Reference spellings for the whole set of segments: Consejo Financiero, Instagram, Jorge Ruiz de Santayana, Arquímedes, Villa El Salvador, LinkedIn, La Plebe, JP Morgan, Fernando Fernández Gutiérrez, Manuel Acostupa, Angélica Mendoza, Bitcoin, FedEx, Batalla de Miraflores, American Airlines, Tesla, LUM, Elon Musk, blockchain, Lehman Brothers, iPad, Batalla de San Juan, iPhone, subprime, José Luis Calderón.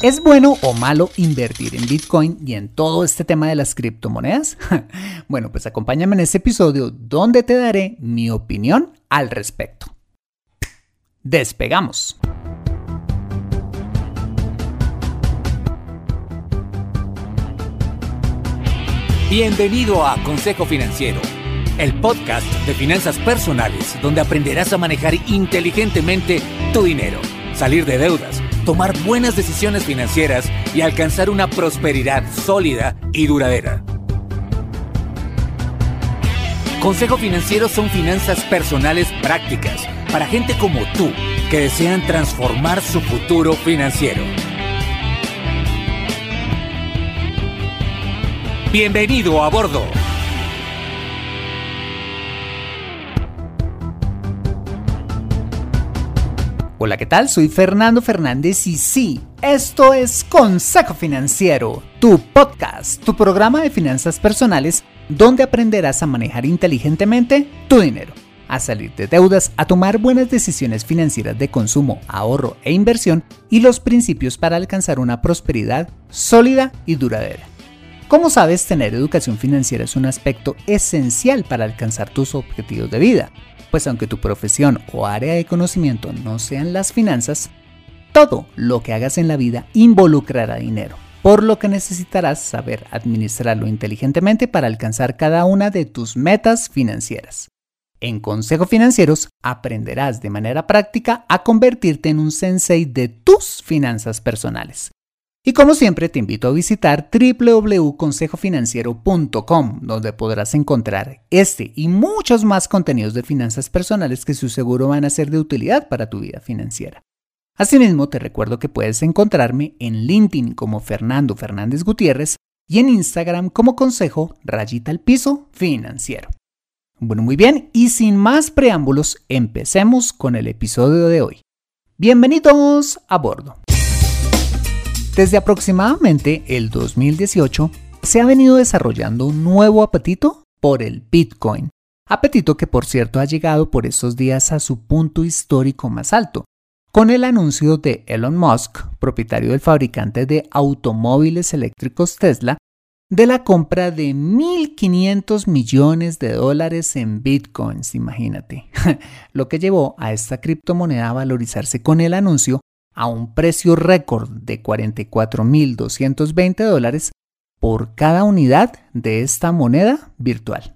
¿Es bueno o malo invertir en Bitcoin y en todo este tema de las criptomonedas? Bueno, pues acompáñame en este episodio donde te daré mi opinión al respecto. ¡Despegamos! Bienvenido a Consejo Financiero, el podcast de finanzas personales donde aprenderás a manejar inteligentemente tu dinero, salir de deudas, tomar buenas decisiones financieras y alcanzar una prosperidad sólida y duradera. Consejo Financiero son finanzas personales prácticas para gente como tú que desean transformar su futuro financiero. ¡Bienvenido a bordo! Hola, ¿qué tal? Soy Fernando Fernández y sí, esto es Consejo Financiero, tu podcast, tu programa de finanzas personales donde aprenderás a manejar inteligentemente tu dinero, a salir de deudas, a tomar buenas decisiones financieras de consumo, ahorro e inversión y los principios para alcanzar una prosperidad sólida y duradera. Como sabes, tener educación financiera es un aspecto esencial para alcanzar tus objetivos de vida. Pues aunque tu profesión o área de conocimiento no sean las finanzas, todo lo que hagas en la vida involucrará dinero, por lo que necesitarás saber administrarlo inteligentemente para alcanzar cada una de tus metas financieras. En Consejos Financieros aprenderás de manera práctica a convertirte en un sensei de tus finanzas personales. Y como siempre te invito a visitar www.consejofinanciero.com, donde podrás encontrar este y muchos más contenidos de finanzas personales que seguro van a ser de utilidad para tu vida financiera. Asimismo, te recuerdo que puedes encontrarme en LinkedIn como Fernando Fernández Gutiérrez y en Instagram como Consejo_Financiero. Bueno, muy bien, y sin más preámbulos, empecemos con el episodio de hoy. Bienvenidos a bordo. Desde aproximadamente el 2018 se ha venido desarrollando un nuevo apetito por el Bitcoin, apetito que por cierto ha llegado por estos días a su punto histórico más alto, con el anuncio de Elon Musk, propietario del fabricante de automóviles eléctricos Tesla, de la compra de $1,500 millones en Bitcoins, imagínate, lo que llevó a esta criptomoneda a valorizarse con el anuncio a un precio récord de $44,220 por cada unidad de esta moneda virtual.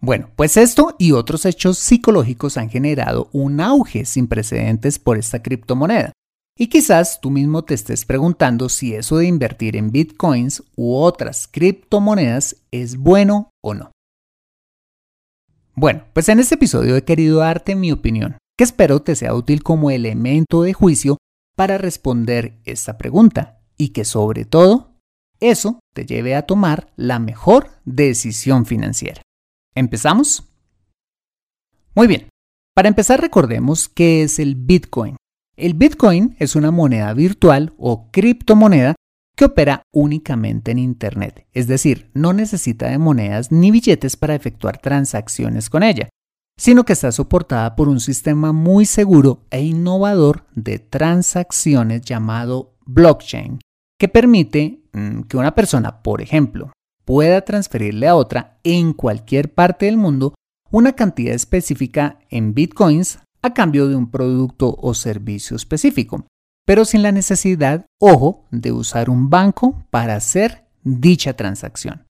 Bueno, pues esto y otros hechos psicológicos han generado un auge sin precedentes por esta criptomoneda. Y quizás tú mismo te estés preguntando si eso de invertir en bitcoins u otras criptomonedas es bueno o no. Bueno, pues en este episodio he querido darte mi opinión, que espero te sea útil como elemento de juicio para responder esta pregunta y que sobre todo eso te lleve a tomar la mejor decisión financiera. ¿Empezamos? Muy bien, para empezar recordemos qué es el Bitcoin. El Bitcoin es una moneda virtual o criptomoneda que opera únicamente en Internet, es decir, no necesita de monedas ni billetes para efectuar transacciones con ella, sino que está soportada por un sistema muy seguro e innovador de transacciones llamado blockchain, que permite que una persona, por ejemplo, pueda transferirle a otra en cualquier parte del mundo una cantidad específica en bitcoins a cambio de un producto o servicio específico, pero sin la necesidad, ojo, de usar un banco para hacer dicha transacción.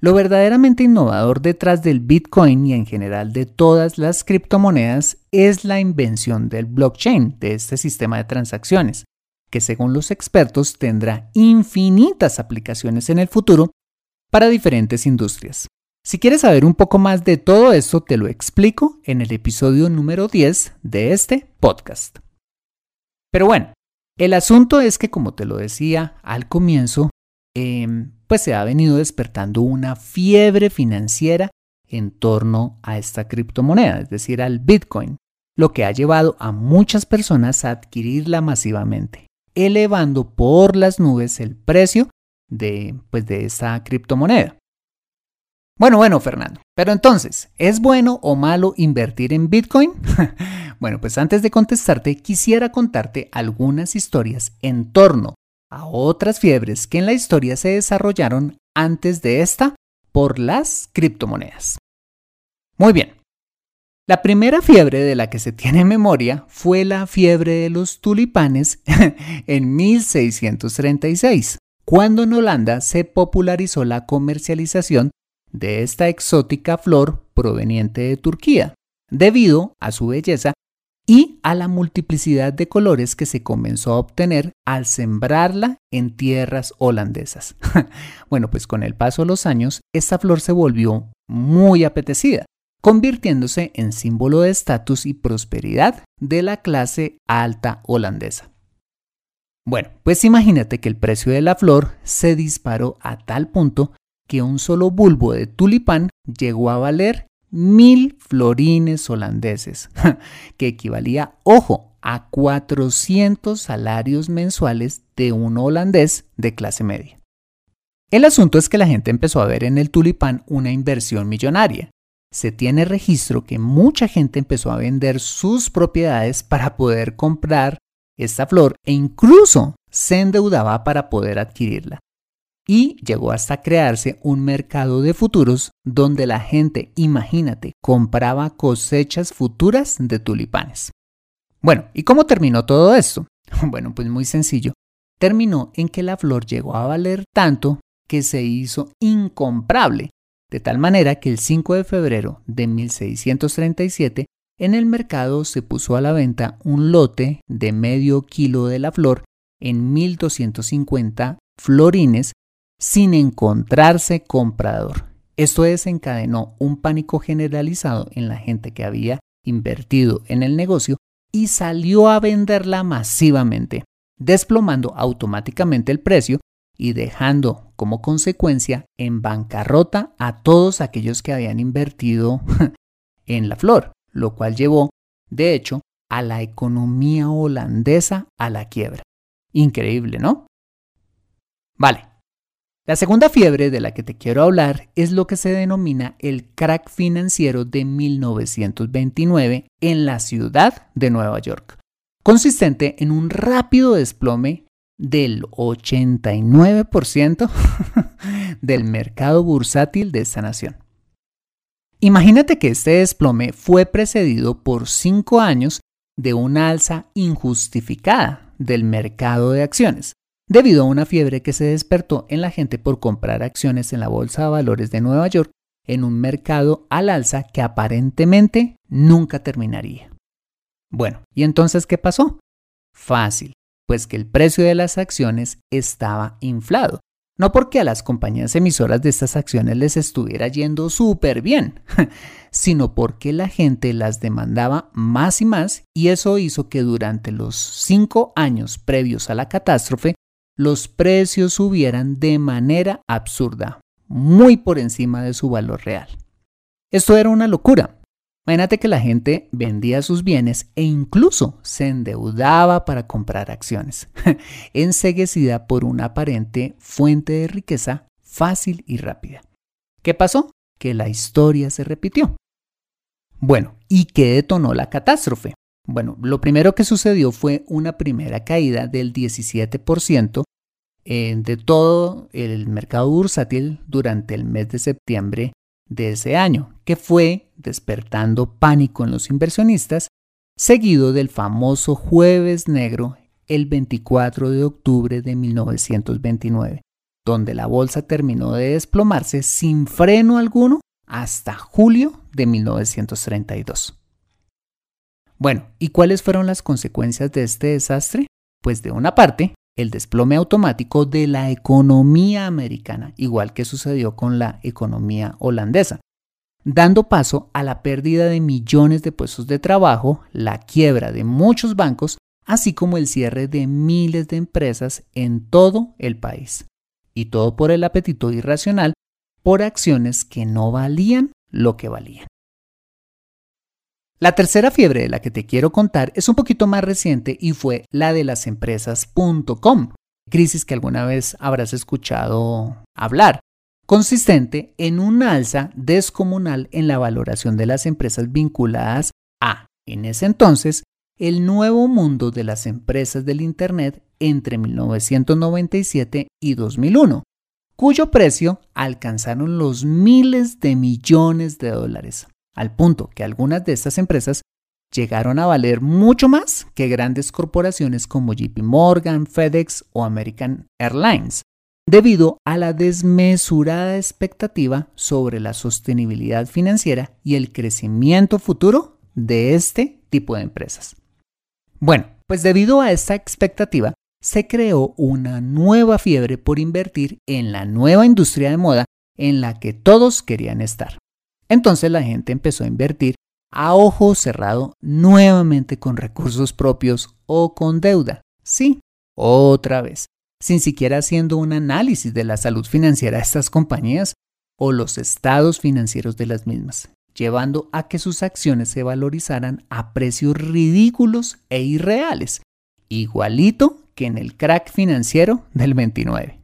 Lo verdaderamente innovador detrás del Bitcoin y en general de todas las criptomonedas es la invención del blockchain, de este sistema de transacciones, que según los expertos tendrá infinitas aplicaciones en el futuro para diferentes industrias. Si quieres saber un poco más de todo esto, te lo explico en el episodio número 10 de este podcast. Pero bueno, el asunto es que, como te lo decía al comienzo, pues se ha venido despertando una fiebre financiera en torno a esta criptomoneda, es decir, al Bitcoin, lo que ha llevado a muchas personas a adquirirla masivamente, elevando por las nubes el precio de esta criptomoneda. Bueno, Fernando, pero entonces, ¿es bueno o malo invertir en Bitcoin? Bueno, pues antes de contestarte, quisiera contarte algunas historias en torno a otras fiebres que en la historia se desarrollaron antes de esta por las criptomonedas. Muy bien. La primera fiebre de la que se tiene memoria fue la fiebre de los tulipanes en 1636, cuando en Holanda se popularizó la comercialización de esta exótica flor proveniente de Turquía, debido a su belleza y a la multiplicidad de colores que se comenzó a obtener al sembrarla en tierras holandesas. Bueno, pues con el paso de los años, esta flor se volvió muy apetecida, convirtiéndose en símbolo de estatus y prosperidad de la clase alta holandesa. Bueno, pues imagínate que el precio de la flor se disparó a tal punto que un solo bulbo de tulipán llegó a valer 1000 florines holandeses, que equivalía, ojo, a 400 salarios mensuales de un holandés de clase media. El asunto es que la gente empezó a ver en el tulipán una inversión millonaria. Se tiene registro que mucha gente empezó a vender sus propiedades para poder comprar esta flor e incluso se endeudaba para poder adquirirla. Y llegó hasta crearse un mercado de futuros donde la gente, imagínate, compraba cosechas futuras de tulipanes. Bueno, ¿y cómo terminó todo esto? Bueno, pues muy sencillo. Terminó en que la flor llegó a valer tanto que se hizo incomprable. De tal manera que el 5 de febrero de 1637 en el mercado se puso a la venta un lote de medio kilo de la flor en 1250 florines sin encontrarse comprador. Esto desencadenó un pánico generalizado en la gente que había invertido en el negocio y salió a venderla masivamente, desplomando automáticamente el precio y dejando como consecuencia en bancarrota a todos aquellos que habían invertido en la flor, lo cual llevó, de hecho, a la economía holandesa a la quiebra. Increíble, ¿no? Vale. La segunda fiebre de la que te quiero hablar es lo que se denomina el crack financiero de 1929 en la ciudad de Nueva York, consistente en un rápido desplome del 89% del mercado bursátil de esta nación. Imagínate que este desplome fue precedido por 5 años de una alza injustificada del mercado de acciones, debido a una fiebre que se despertó en la gente por comprar acciones en la Bolsa de Valores de Nueva York en un mercado al alza que aparentemente nunca terminaría. Bueno, ¿y entonces qué pasó? Fácil. Pues que el precio de las acciones estaba inflado. No porque a las compañías emisoras de estas acciones les estuviera yendo súper bien, sino porque la gente las demandaba más y más, y eso hizo que durante los 5 años previos a la catástrofe, los precios subieran de manera absurda, muy por encima de su valor real. Esto era una locura. Imagínate que la gente vendía sus bienes e incluso se endeudaba para comprar acciones, enseguecida por una aparente fuente de riqueza fácil y rápida. ¿Qué pasó? Que la historia se repitió. Bueno, ¿y qué detonó la catástrofe? Bueno, lo primero que sucedió fue una primera caída del 17% de todo el mercado bursátil durante el mes de septiembre de ese año, que fue despertando pánico en los inversionistas, seguido del famoso Jueves Negro el 24 de octubre de 1929, donde la bolsa terminó de desplomarse sin freno alguno hasta julio de 1932. Bueno, ¿y cuáles fueron las consecuencias de este desastre? Pues de una parte, el desplome automático de la economía americana, igual que sucedió con la economía holandesa, dando paso a la pérdida de millones de puestos de trabajo, la quiebra de muchos bancos, así como el cierre de miles de empresas en todo el país. Y todo por el apetito irracional por acciones que no valían lo que valían. La tercera fiebre de la que te quiero contar es un poquito más reciente y fue la de las empresas.com, crisis que alguna vez habrás escuchado hablar, consistente en un alza descomunal en la valoración de las empresas vinculadas a En ese entonces, el nuevo mundo de las empresas del Internet entre 1997 y 2001, cuyo precio alcanzaron los miles de millones de dólares, al punto que algunas de estas empresas llegaron a valer mucho más que grandes corporaciones como JP Morgan, FedEx o American Airlines, debido a la desmesurada expectativa sobre la sostenibilidad financiera y el crecimiento futuro de este tipo de empresas. Bueno, pues debido a esta expectativa, se creó una nueva fiebre por invertir en la nueva industria de moda en la que todos querían estar. Entonces la gente empezó a invertir a ojo cerrado nuevamente con recursos propios o con deuda. Sí, otra vez, sin siquiera haciendo un análisis de la salud financiera de estas compañías o los estados financieros de las mismas, llevando a que sus acciones se valorizaran a precios ridículos e irreales, igualito que en el crack financiero del 29.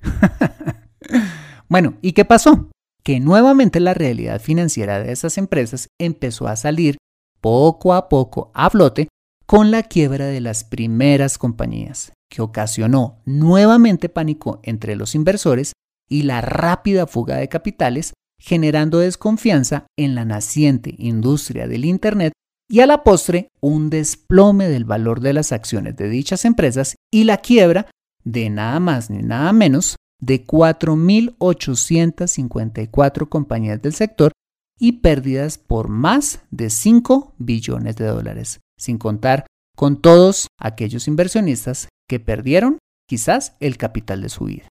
Bueno, ¿y qué pasó? Que nuevamente la realidad financiera de esas empresas empezó a salir poco a poco a flote con la quiebra de las primeras compañías, que ocasionó nuevamente pánico entre los inversores y la rápida fuga de capitales, generando desconfianza en la naciente industria del Internet y a la postre un desplome del valor de las acciones de dichas empresas y la quiebra de nada más ni nada menos de 4.854 compañías del sector y pérdidas por más de 5 billones de dólares, sin contar con todos aquellos inversionistas que perdieron quizás el capital de su vida.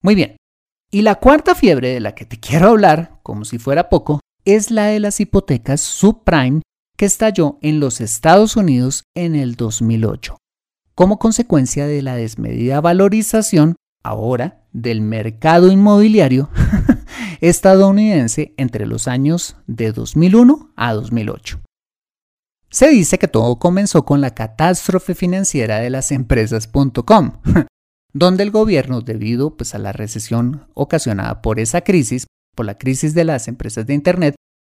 Muy bien, y la cuarta fiebre de la que te quiero hablar, como si fuera poco, es la de las hipotecas subprime que estalló en los Estados Unidos en el 2008, como consecuencia de la desmedida valorización ahora del mercado inmobiliario estadounidense entre los años de 2001 a 2008. Se dice que todo comenzó con la catástrofe financiera de las empresas.com, donde el gobierno, debido a la recesión ocasionada por esa crisis, por la crisis de las empresas de Internet,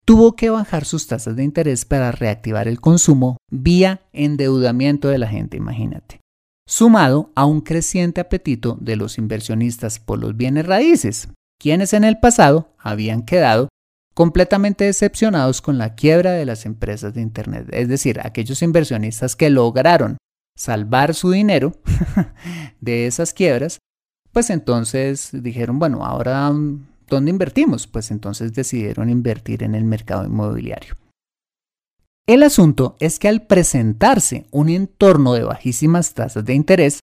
tuvo que bajar sus tasas de interés para reactivar el consumo vía endeudamiento de la gente, imagínate, sumado a un creciente apetito de los inversionistas por los bienes raíces, quienes en el pasado habían quedado completamente decepcionados con la quiebra de las empresas de Internet. Es decir, aquellos inversionistas que lograron salvar su dinero de esas quiebras, pues entonces dijeron, bueno, ahora ¿dónde invertimos? Pues entonces decidieron invertir en el mercado inmobiliario. El asunto es que al presentarse un entorno de bajísimas tasas de interés,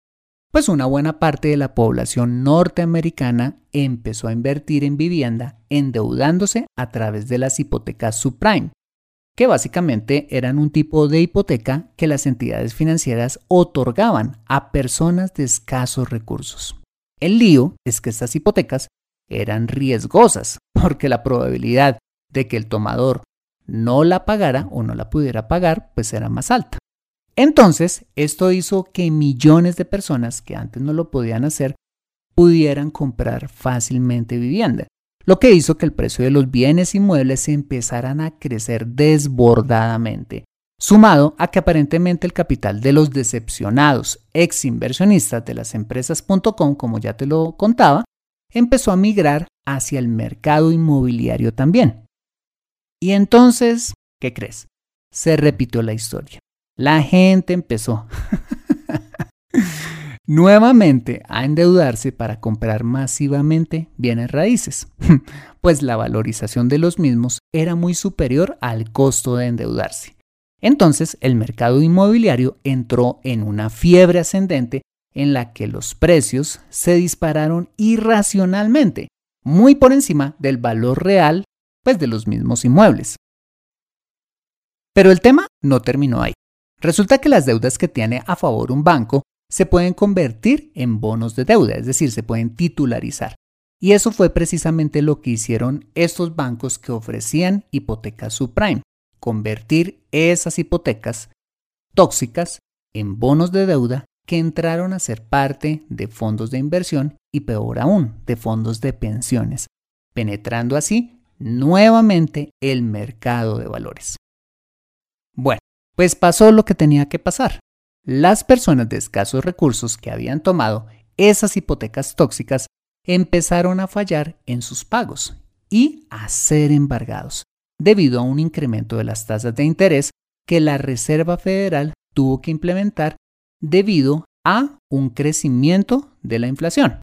pues una buena parte de la población norteamericana empezó a invertir en vivienda endeudándose a través de las hipotecas subprime, que básicamente eran un tipo de hipoteca que las entidades financieras otorgaban a personas de escasos recursos. El lío es que estas hipotecas eran riesgosas porque la probabilidad de que el tomador no la pagara o no la pudiera pagar pues era más alta. Entonces, esto hizo que millones de personas que antes no lo podían hacer pudieran comprar fácilmente vivienda, lo que hizo que el precio de los bienes inmuebles empezaran a crecer desbordadamente, sumado a que aparentemente el capital de los decepcionados ex inversionistas de las empresas.com, como ya te lo contaba, empezó a migrar hacia el mercado inmobiliario también. Y entonces, ¿qué crees? Se repitió la historia. La gente empezó nuevamente a endeudarse para comprar masivamente bienes raíces, pues la valorización de los mismos era muy superior al costo de endeudarse. Entonces, el mercado inmobiliario entró en una fiebre ascendente en la que los precios se dispararon irracionalmente, muy por encima del valor real, de los mismos inmuebles. Pero el tema no terminó ahí. Resulta que las deudas que tiene a favor un banco se pueden convertir en bonos de deuda, es decir, se pueden titularizar. Y eso fue precisamente lo que hicieron estos bancos que ofrecían hipotecas subprime, convertir esas hipotecas tóxicas en bonos de deuda que entraron a ser parte de fondos de inversión y peor aún, de fondos de pensiones, penetrando así nuevamente el mercado de valores. Pues pasó lo que tenía que pasar. Las personas de escasos recursos que habían tomado esas hipotecas tóxicas empezaron a fallar en sus pagos y a ser embargados debido a un incremento de las tasas de interés que la Reserva Federal tuvo que implementar debido a un crecimiento de la inflación.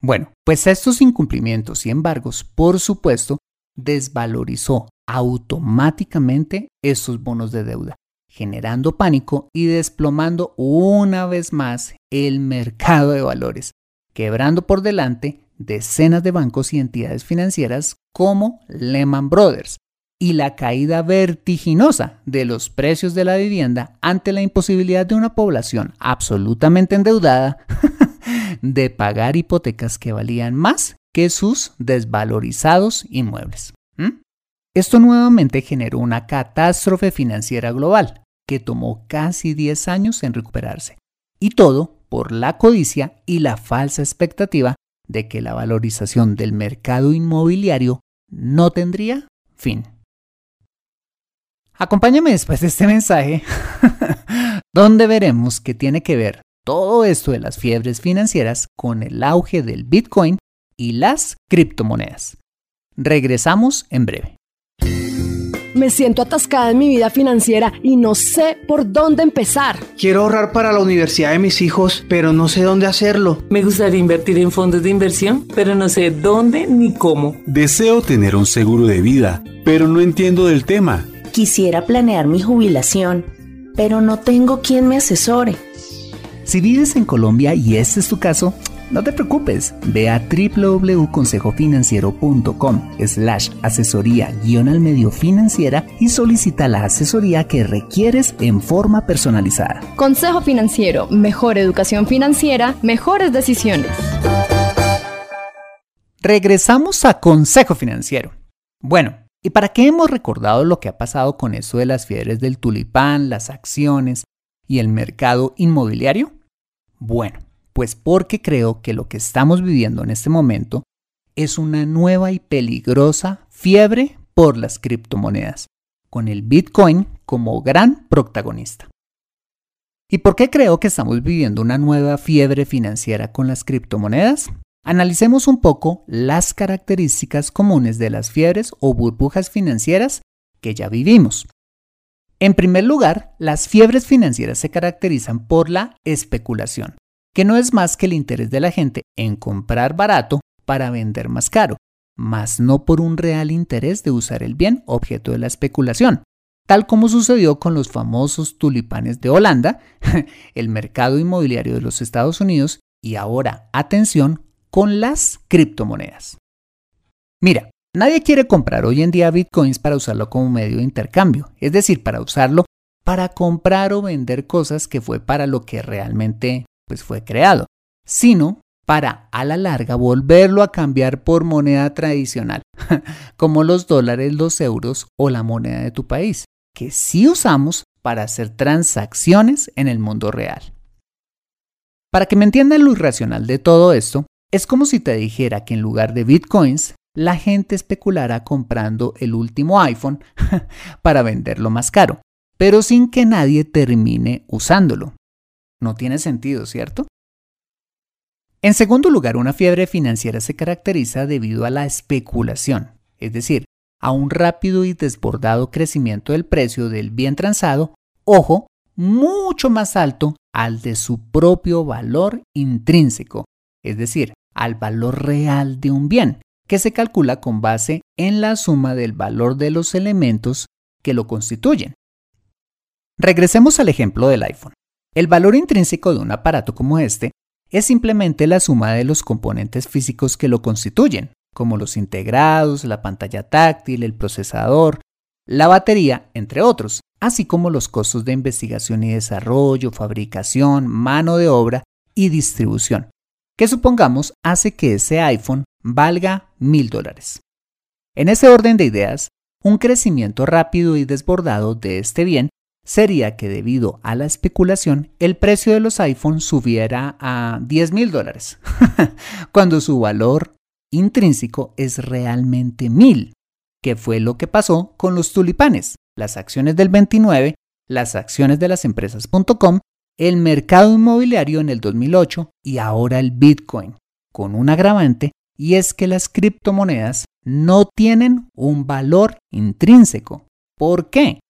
Bueno, pues estos incumplimientos y embargos, por supuesto, desvalorizó automáticamente esos bonos de deuda, generando pánico y desplomando una vez más el mercado de valores, quebrando por delante decenas de bancos y entidades financieras como Lehman Brothers, y la caída vertiginosa de los precios de la vivienda ante la imposibilidad de una población absolutamente endeudada de pagar hipotecas que valían más que sus desvalorizados inmuebles. Esto nuevamente generó una catástrofe financiera global que tomó casi 10 años en recuperarse, y todo por la codicia y la falsa expectativa de que la valorización del mercado inmobiliario no tendría fin. Acompáñame después de este mensaje, donde veremos que tiene que ver todo esto de las fiebres financieras con el auge del Bitcoin y las criptomonedas. Regresamos en breve. Me siento atascada en mi vida financiera y no sé por dónde empezar. Quiero ahorrar para la universidad de mis hijos, pero no sé dónde hacerlo. Me gustaría invertir en fondos de inversión, pero no sé dónde ni cómo. Deseo tener un seguro de vida, pero no entiendo del tema. Quisiera planear mi jubilación, pero no tengo quien me asesore. Si vives en Colombia y este es tu caso, no te preocupes, ve a www.consejofinanciero.com/asesoría-financiera y solicita la asesoría que requieres en forma personalizada. Consejo Financiero, mejor educación financiera, mejores decisiones. Regresamos a Consejo Financiero. Bueno, ¿y para qué hemos recordado lo que ha pasado con eso de las fiebres del tulipán, las acciones y el mercado inmobiliario? Bueno, pues porque creo que lo que estamos viviendo en este momento es una nueva y peligrosa fiebre por las criptomonedas, con el Bitcoin como gran protagonista. ¿Y por qué creo que estamos viviendo una nueva fiebre financiera con las criptomonedas? Analicemos un poco las características comunes de las fiebres o burbujas financieras que ya vivimos. En primer lugar, las fiebres financieras se caracterizan por la especulación, que no es más que el interés de la gente en comprar barato para vender más caro, mas no por un real interés de usar el bien objeto de la especulación, tal como sucedió con los famosos tulipanes de Holanda, el mercado inmobiliario de los Estados Unidos y ahora, atención, con las criptomonedas. Mira, nadie quiere comprar hoy en día bitcoins para usarlo como medio de intercambio, es decir, para usarlo para comprar o vender cosas que fue para lo que realmente fue creado, sino para a la larga volverlo a cambiar por moneda tradicional, como los dólares, los euros o la moneda de tu país, que sí usamos para hacer transacciones en el mundo real. Para que me entiendan lo irracional de todo esto, es como si te dijera que en lugar de bitcoins, la gente especulará comprando el último iPhone para venderlo más caro, pero sin que nadie termine usándolo. No tiene sentido, ¿cierto? En segundo lugar, una fiebre financiera se caracteriza debido a la especulación, es decir, a un rápido y desbordado crecimiento del precio del bien transado, ojo, mucho más alto al de su propio valor intrínseco, es decir, al valor real de un bien, que se calcula con base en la suma del valor de los elementos que lo constituyen. Regresemos al ejemplo del iPhone. El valor intrínseco de un aparato como este es simplemente la suma de los componentes físicos que lo constituyen, como los integrados, la pantalla táctil, el procesador, la batería, entre otros, así como los costos de investigación y desarrollo, fabricación, mano de obra y distribución, que supongamos hace que ese iPhone valga $1,000. En ese orden de ideas, un crecimiento rápido y desbordado de este bien sería que debido a la especulación el precio de los iPhones subiera a $10,000 cuando su valor intrínseco es realmente $1,000, que fue lo que pasó con los tulipanes, las acciones del 29 las acciones de las empresas.com, el mercado inmobiliario en el 2008 y ahora el Bitcoin, con un agravante, y es que las criptomonedas no tienen un valor intrínseco. ¿Por qué?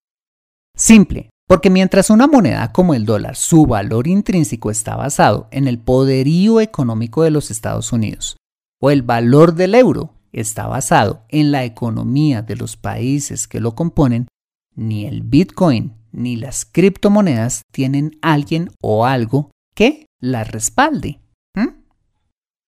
Simple, porque mientras una moneda como el dólar, su valor intrínseco está basado en el poderío económico de los Estados Unidos, o el valor del euro está basado en la economía de los países que lo componen, ni el Bitcoin ni las criptomonedas tienen alguien o algo que las respalde.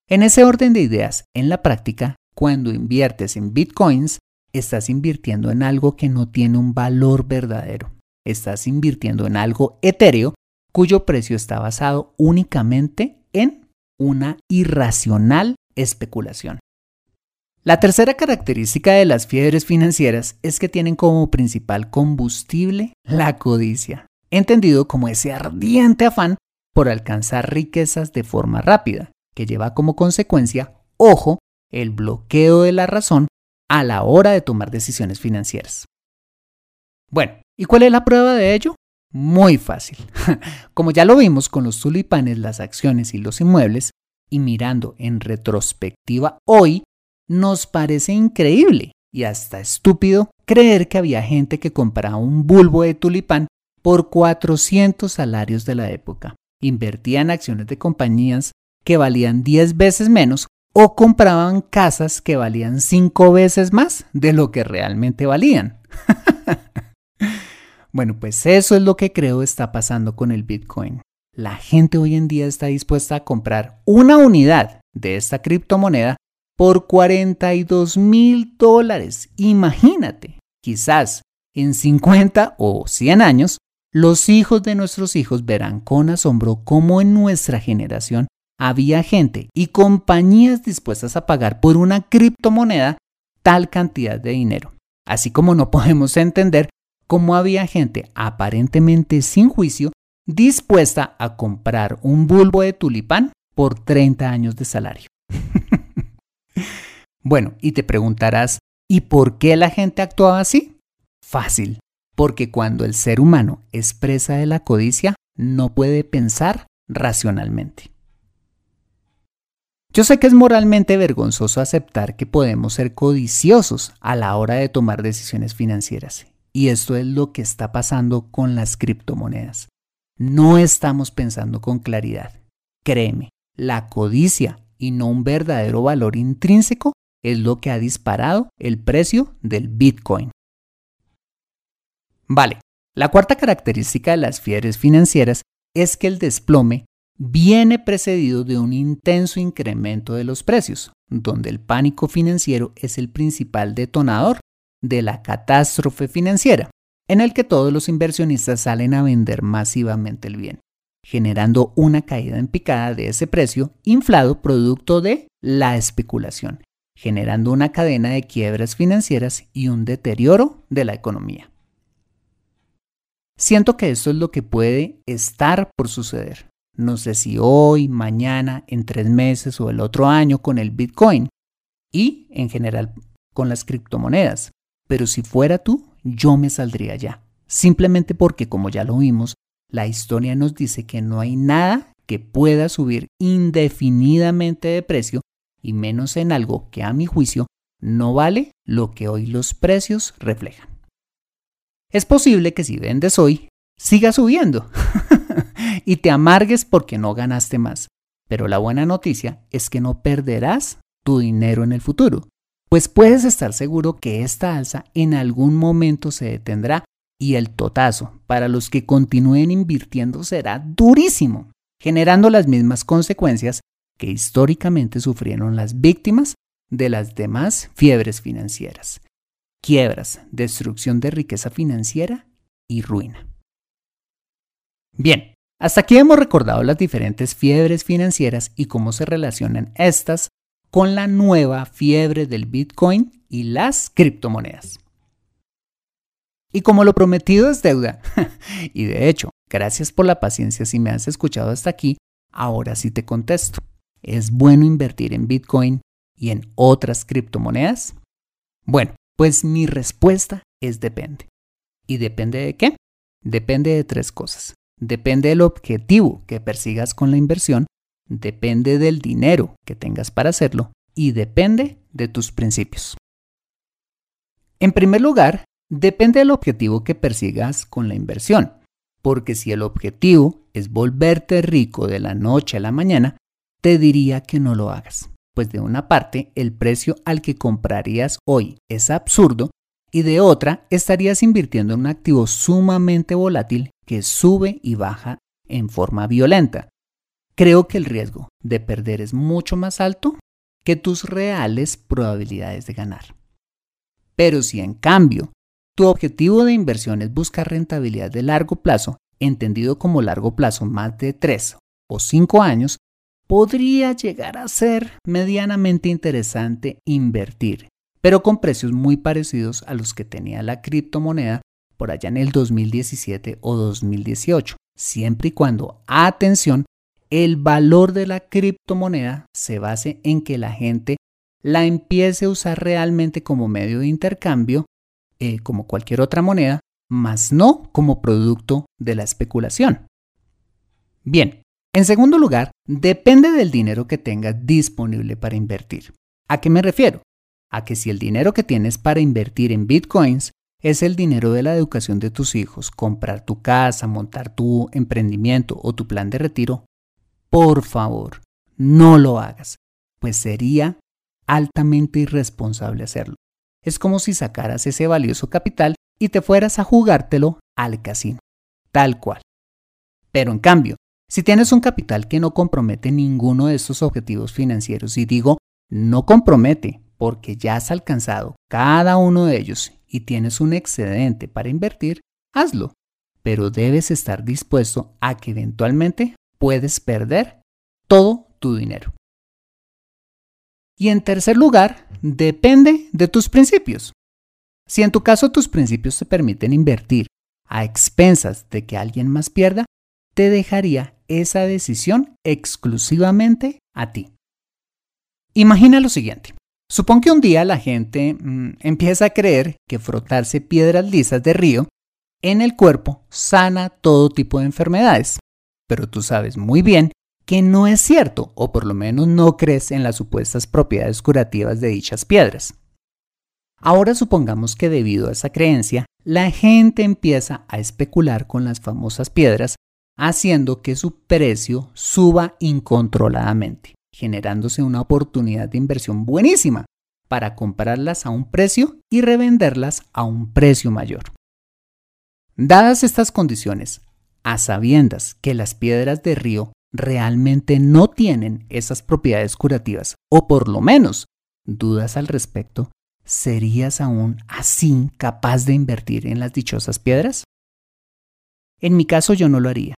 En ese orden de ideas, en la práctica, cuando inviertes en Bitcoins, estás invirtiendo en algo que no tiene un valor verdadero. Estás invirtiendo en algo etéreo cuyo precio está basado únicamente en una irracional especulación. La tercera característica de las fiebres financieras es que tienen como principal combustible la codicia, entendido como ese ardiente afán por alcanzar riquezas de forma rápida, que lleva como consecuencia, ojo, el bloqueo de la razón a la hora de tomar decisiones financieras. Bueno, ¿y cuál es la prueba de ello? Muy fácil. Como ya lo vimos con los tulipanes, las acciones y los inmuebles, y mirando en retrospectiva hoy, nos parece increíble y hasta estúpido creer que había gente que compraba un bulbo de tulipán por 400 salarios de la época, invertía en acciones de compañías que valían 10 veces menos o compraban casas que valían 5 veces más de lo que realmente valían. Bueno, pues eso es lo que creo está pasando con el Bitcoin. La gente hoy en día está dispuesta a comprar una unidad de esta criptomoneda por $42,000. Imagínate, quizás en 50 o 100 años, los hijos de nuestros hijos verán con asombro cómo en nuestra generación había gente y compañías dispuestas a pagar por una criptomoneda tal cantidad de dinero. Así como no podemos entender cómo había gente aparentemente sin juicio dispuesta a comprar un bulbo de tulipán por 30 años de salario. Bueno, y te preguntarás, ¿y por qué la gente actuaba así? Fácil, porque cuando el ser humano es presa de la codicia, no puede pensar racionalmente. Yo sé que es moralmente vergonzoso aceptar que podemos ser codiciosos a la hora de tomar decisiones financieras, y esto es lo que está pasando con las criptomonedas. No estamos pensando con claridad. Créeme, la codicia y no un verdadero valor intrínseco es lo que ha disparado el precio del Bitcoin. Vale, la cuarta característica de las fiebres financieras es que el desplome viene precedido de un intenso incremento de los precios, donde el pánico financiero es el principal detonador de la catástrofe financiera, en el que todos los inversionistas salen a vender masivamente el bien, generando una caída en picada de ese precio inflado producto de la especulación, generando una cadena de quiebras financieras y un deterioro de la economía. Siento que esto es lo que puede estar por suceder. No sé si hoy, mañana, en 3 meses o el otro año con el Bitcoin y en general con las criptomonedas, pero si fuera tú, yo me saldría ya, simplemente porque como ya lo vimos, la historia nos dice que no hay nada que pueda subir indefinidamente de precio y menos en algo que a mi juicio no vale lo que hoy los precios reflejan. Es posible que si vendes hoy, siga subiendo y te amargues porque no ganaste más, pero la buena noticia es que no perderás tu dinero en el futuro, pues puedes estar seguro que esta alza en algún momento se detendrá y el totazo para los que continúen invirtiendo será durísimo, generando las mismas consecuencias que históricamente sufrieron las víctimas de las demás fiebres financieras: quiebras, destrucción de riqueza financiera y ruina. Bien, hasta aquí hemos recordado las diferentes fiebres financieras y cómo se relacionan estas con la nueva fiebre del Bitcoin y las criptomonedas. Y como lo prometido es deuda, y de hecho, gracias por la paciencia si me has escuchado hasta aquí, ahora sí te contesto. ¿Es bueno invertir en Bitcoin y en otras criptomonedas? Bueno, pues mi respuesta es depende. ¿Y depende de qué? depende de tres cosas. Depende del objetivo que persigas con la inversión, depende del dinero que tengas para hacerlo y depende de tus principios. En primer lugar, depende del objetivo que persigas con la inversión, porque si el objetivo es volverte rico de la noche a la mañana, te diría que no lo hagas, pues de una parte el precio al que comprarías hoy es absurdo y de otra estarías invirtiendo en un activo sumamente volátil que sube y baja en forma violenta. Creo que el riesgo de perder es mucho más alto que tus reales probabilidades de ganar. Pero si en cambio tu objetivo de inversión es buscar rentabilidad de largo plazo, entendido como largo plazo más de 3 o 5 años, podría llegar a ser medianamente interesante invertir, pero con precios muy parecidos a los que tenía la criptomoneda por allá en el 2017 o 2018, siempre y cuando, atención, el valor de la criptomoneda se base en que la gente la empiece a usar realmente como medio de intercambio, como cualquier otra moneda, más no como producto de la especulación. Bien, en segundo lugar, depende del dinero que tengas disponible para invertir. ¿A qué me refiero? A que si el dinero que tienes para invertir en bitcoins es el dinero de la educación de tus hijos, comprar tu casa, montar tu emprendimiento o tu plan de retiro, por favor, no lo hagas, pues sería altamente irresponsable hacerlo. Es como si sacaras ese valioso capital y te fueras a jugártelo al casino, tal cual. Pero en cambio, si tienes un capital que no compromete ninguno de estos objetivos financieros, y digo no compromete porque ya has alcanzado cada uno de ellos y tienes un excedente para invertir, hazlo, pero debes estar dispuesto a que eventualmente puedes perder todo tu dinero. Y en tercer lugar, depende de tus principios. Si en tu caso tus principios te permiten invertir a expensas de que alguien más pierda, te dejaría esa decisión exclusivamente a ti. Imagina lo siguiente. Supón que un día la gente empieza a creer que frotarse piedras lisas de río en el cuerpo sana todo tipo de enfermedades. Pero tú sabes muy bien que no es cierto, o por lo menos no crees en las supuestas propiedades curativas de dichas piedras. Ahora supongamos que debido a esa creencia, la gente empieza a especular con las famosas piedras, haciendo que su precio suba incontroladamente, generándose una oportunidad de inversión buenísima para comprarlas a un precio y revenderlas a un precio mayor. Dadas estas condiciones, a sabiendas que las piedras de río realmente no tienen esas propiedades curativas, o por lo menos dudas al respecto, ¿serías aún así capaz de invertir en las dichosas piedras? En mi caso yo no lo haría,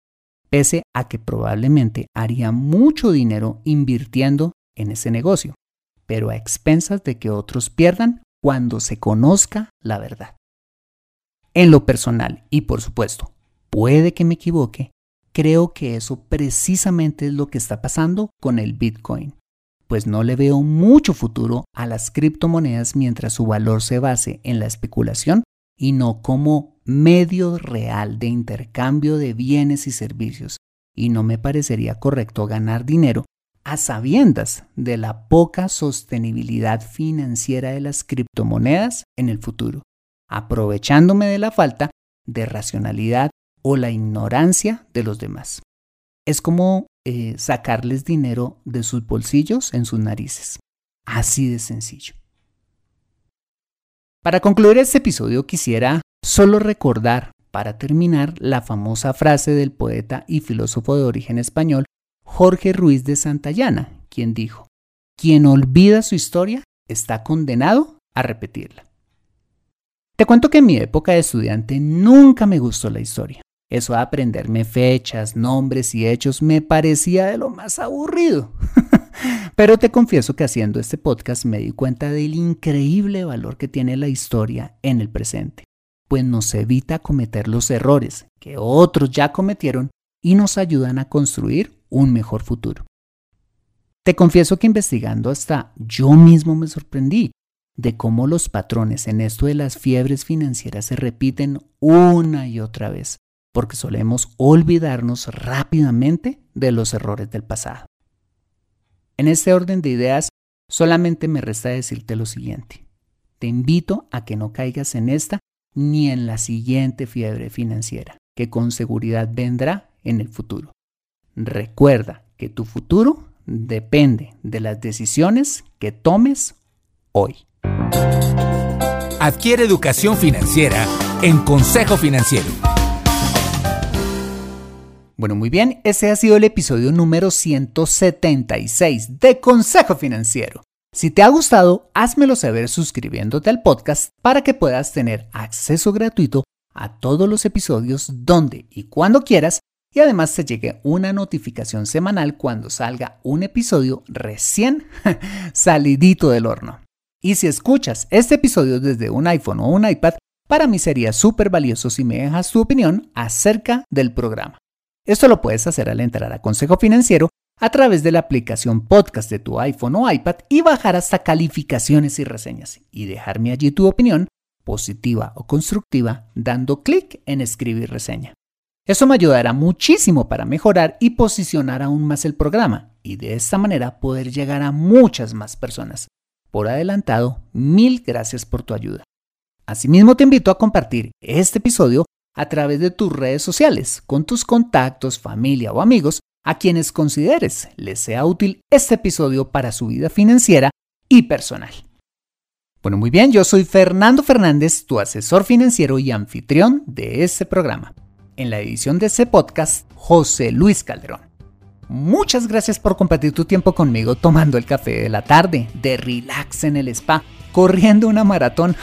pese a que probablemente haría mucho dinero invirtiendo en ese negocio, pero a expensas de que otros pierdan cuando se conozca la verdad. En lo personal, y por supuesto, puede que me equivoque, creo que eso precisamente es lo que está pasando con el Bitcoin, pues no le veo mucho futuro a las criptomonedas mientras su valor se base en la especulación y no como medio real de intercambio de bienes y servicios, y no me parecería correcto ganar dinero a sabiendas de la poca sostenibilidad financiera de las criptomonedas en el futuro, aprovechándome de la falta de racionalidad o la ignorancia de los demás. Es como sacarles dinero de sus bolsillos en sus narices. Así de sencillo. Para concluir este episodio quisiera solo recordar, para terminar, la famosa frase del poeta y filósofo de origen español Jorge Ruiz de Santayana, quien dijo: "Quien olvida su historia está condenado a repetirla". Te cuento que en mi época de estudiante nunca me gustó la historia. Eso de aprenderme fechas, nombres y hechos me parecía de lo más aburrido. Pero te confieso que haciendo este podcast me di cuenta del increíble valor que tiene la historia en el presente, pues nos evita cometer los errores que otros ya cometieron y nos ayudan a construir un mejor futuro. Te confieso que investigando hasta yo mismo me sorprendí de cómo los patrones en esto de las fiebres financieras se repiten una y otra vez, porque solemos olvidarnos rápidamente de los errores del pasado. En este orden de ideas, solamente me resta decirte lo siguiente. Te invito a que no caigas en esta ni en la siguiente fiebre financiera, que con seguridad vendrá en el futuro. Recuerda que tu futuro depende de las decisiones que tomes hoy. Adquiere educación financiera en Consejo Financiero. Bueno, muy bien, ese ha sido el episodio número 176 de Consejo Financiero. Si te ha gustado, házmelo saber suscribiéndote al podcast para que puedas tener acceso gratuito a todos los episodios donde y cuando quieras, y además te llegue una notificación semanal cuando salga un episodio recién salidito del horno. Y si escuchas este episodio desde un iPhone o un iPad, para mí sería súper valioso si me dejas tu opinión acerca del programa. Esto lo puedes hacer al entrar a Consejo Financiero a través de la aplicación podcast de tu iPhone o iPad y bajar hasta calificaciones y reseñas y dejarme allí tu opinión, positiva o constructiva, dando clic en escribir reseña. Eso me ayudará muchísimo para mejorar y posicionar aún más el programa y de esta manera poder llegar a muchas más personas. Por adelantado, mil gracias por tu ayuda. Asimismo, te invito a compartir este episodio a través de tus redes sociales, con tus contactos, familia o amigos, a quienes consideres les sea útil este episodio para su vida financiera y personal. Bueno, muy bien, yo soy Fernando Fernández, tu asesor financiero y anfitrión de este programa. En la edición de este podcast, José Luis Calderón. Muchas gracias por compartir tu tiempo conmigo tomando el café de la tarde, de relax en el spa, corriendo una maratón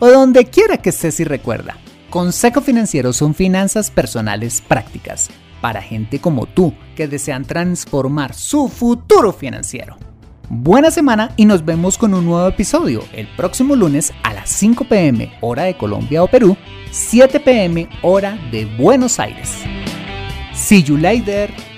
o donde quiera que estés y recuerda. Consejo Financiero son finanzas personales prácticas para gente como tú que desean transformar su futuro financiero. Buena semana y nos vemos con un nuevo episodio el próximo lunes a las 5 p.m. hora de Colombia o Perú, 7 p.m. hora de Buenos Aires. See you later.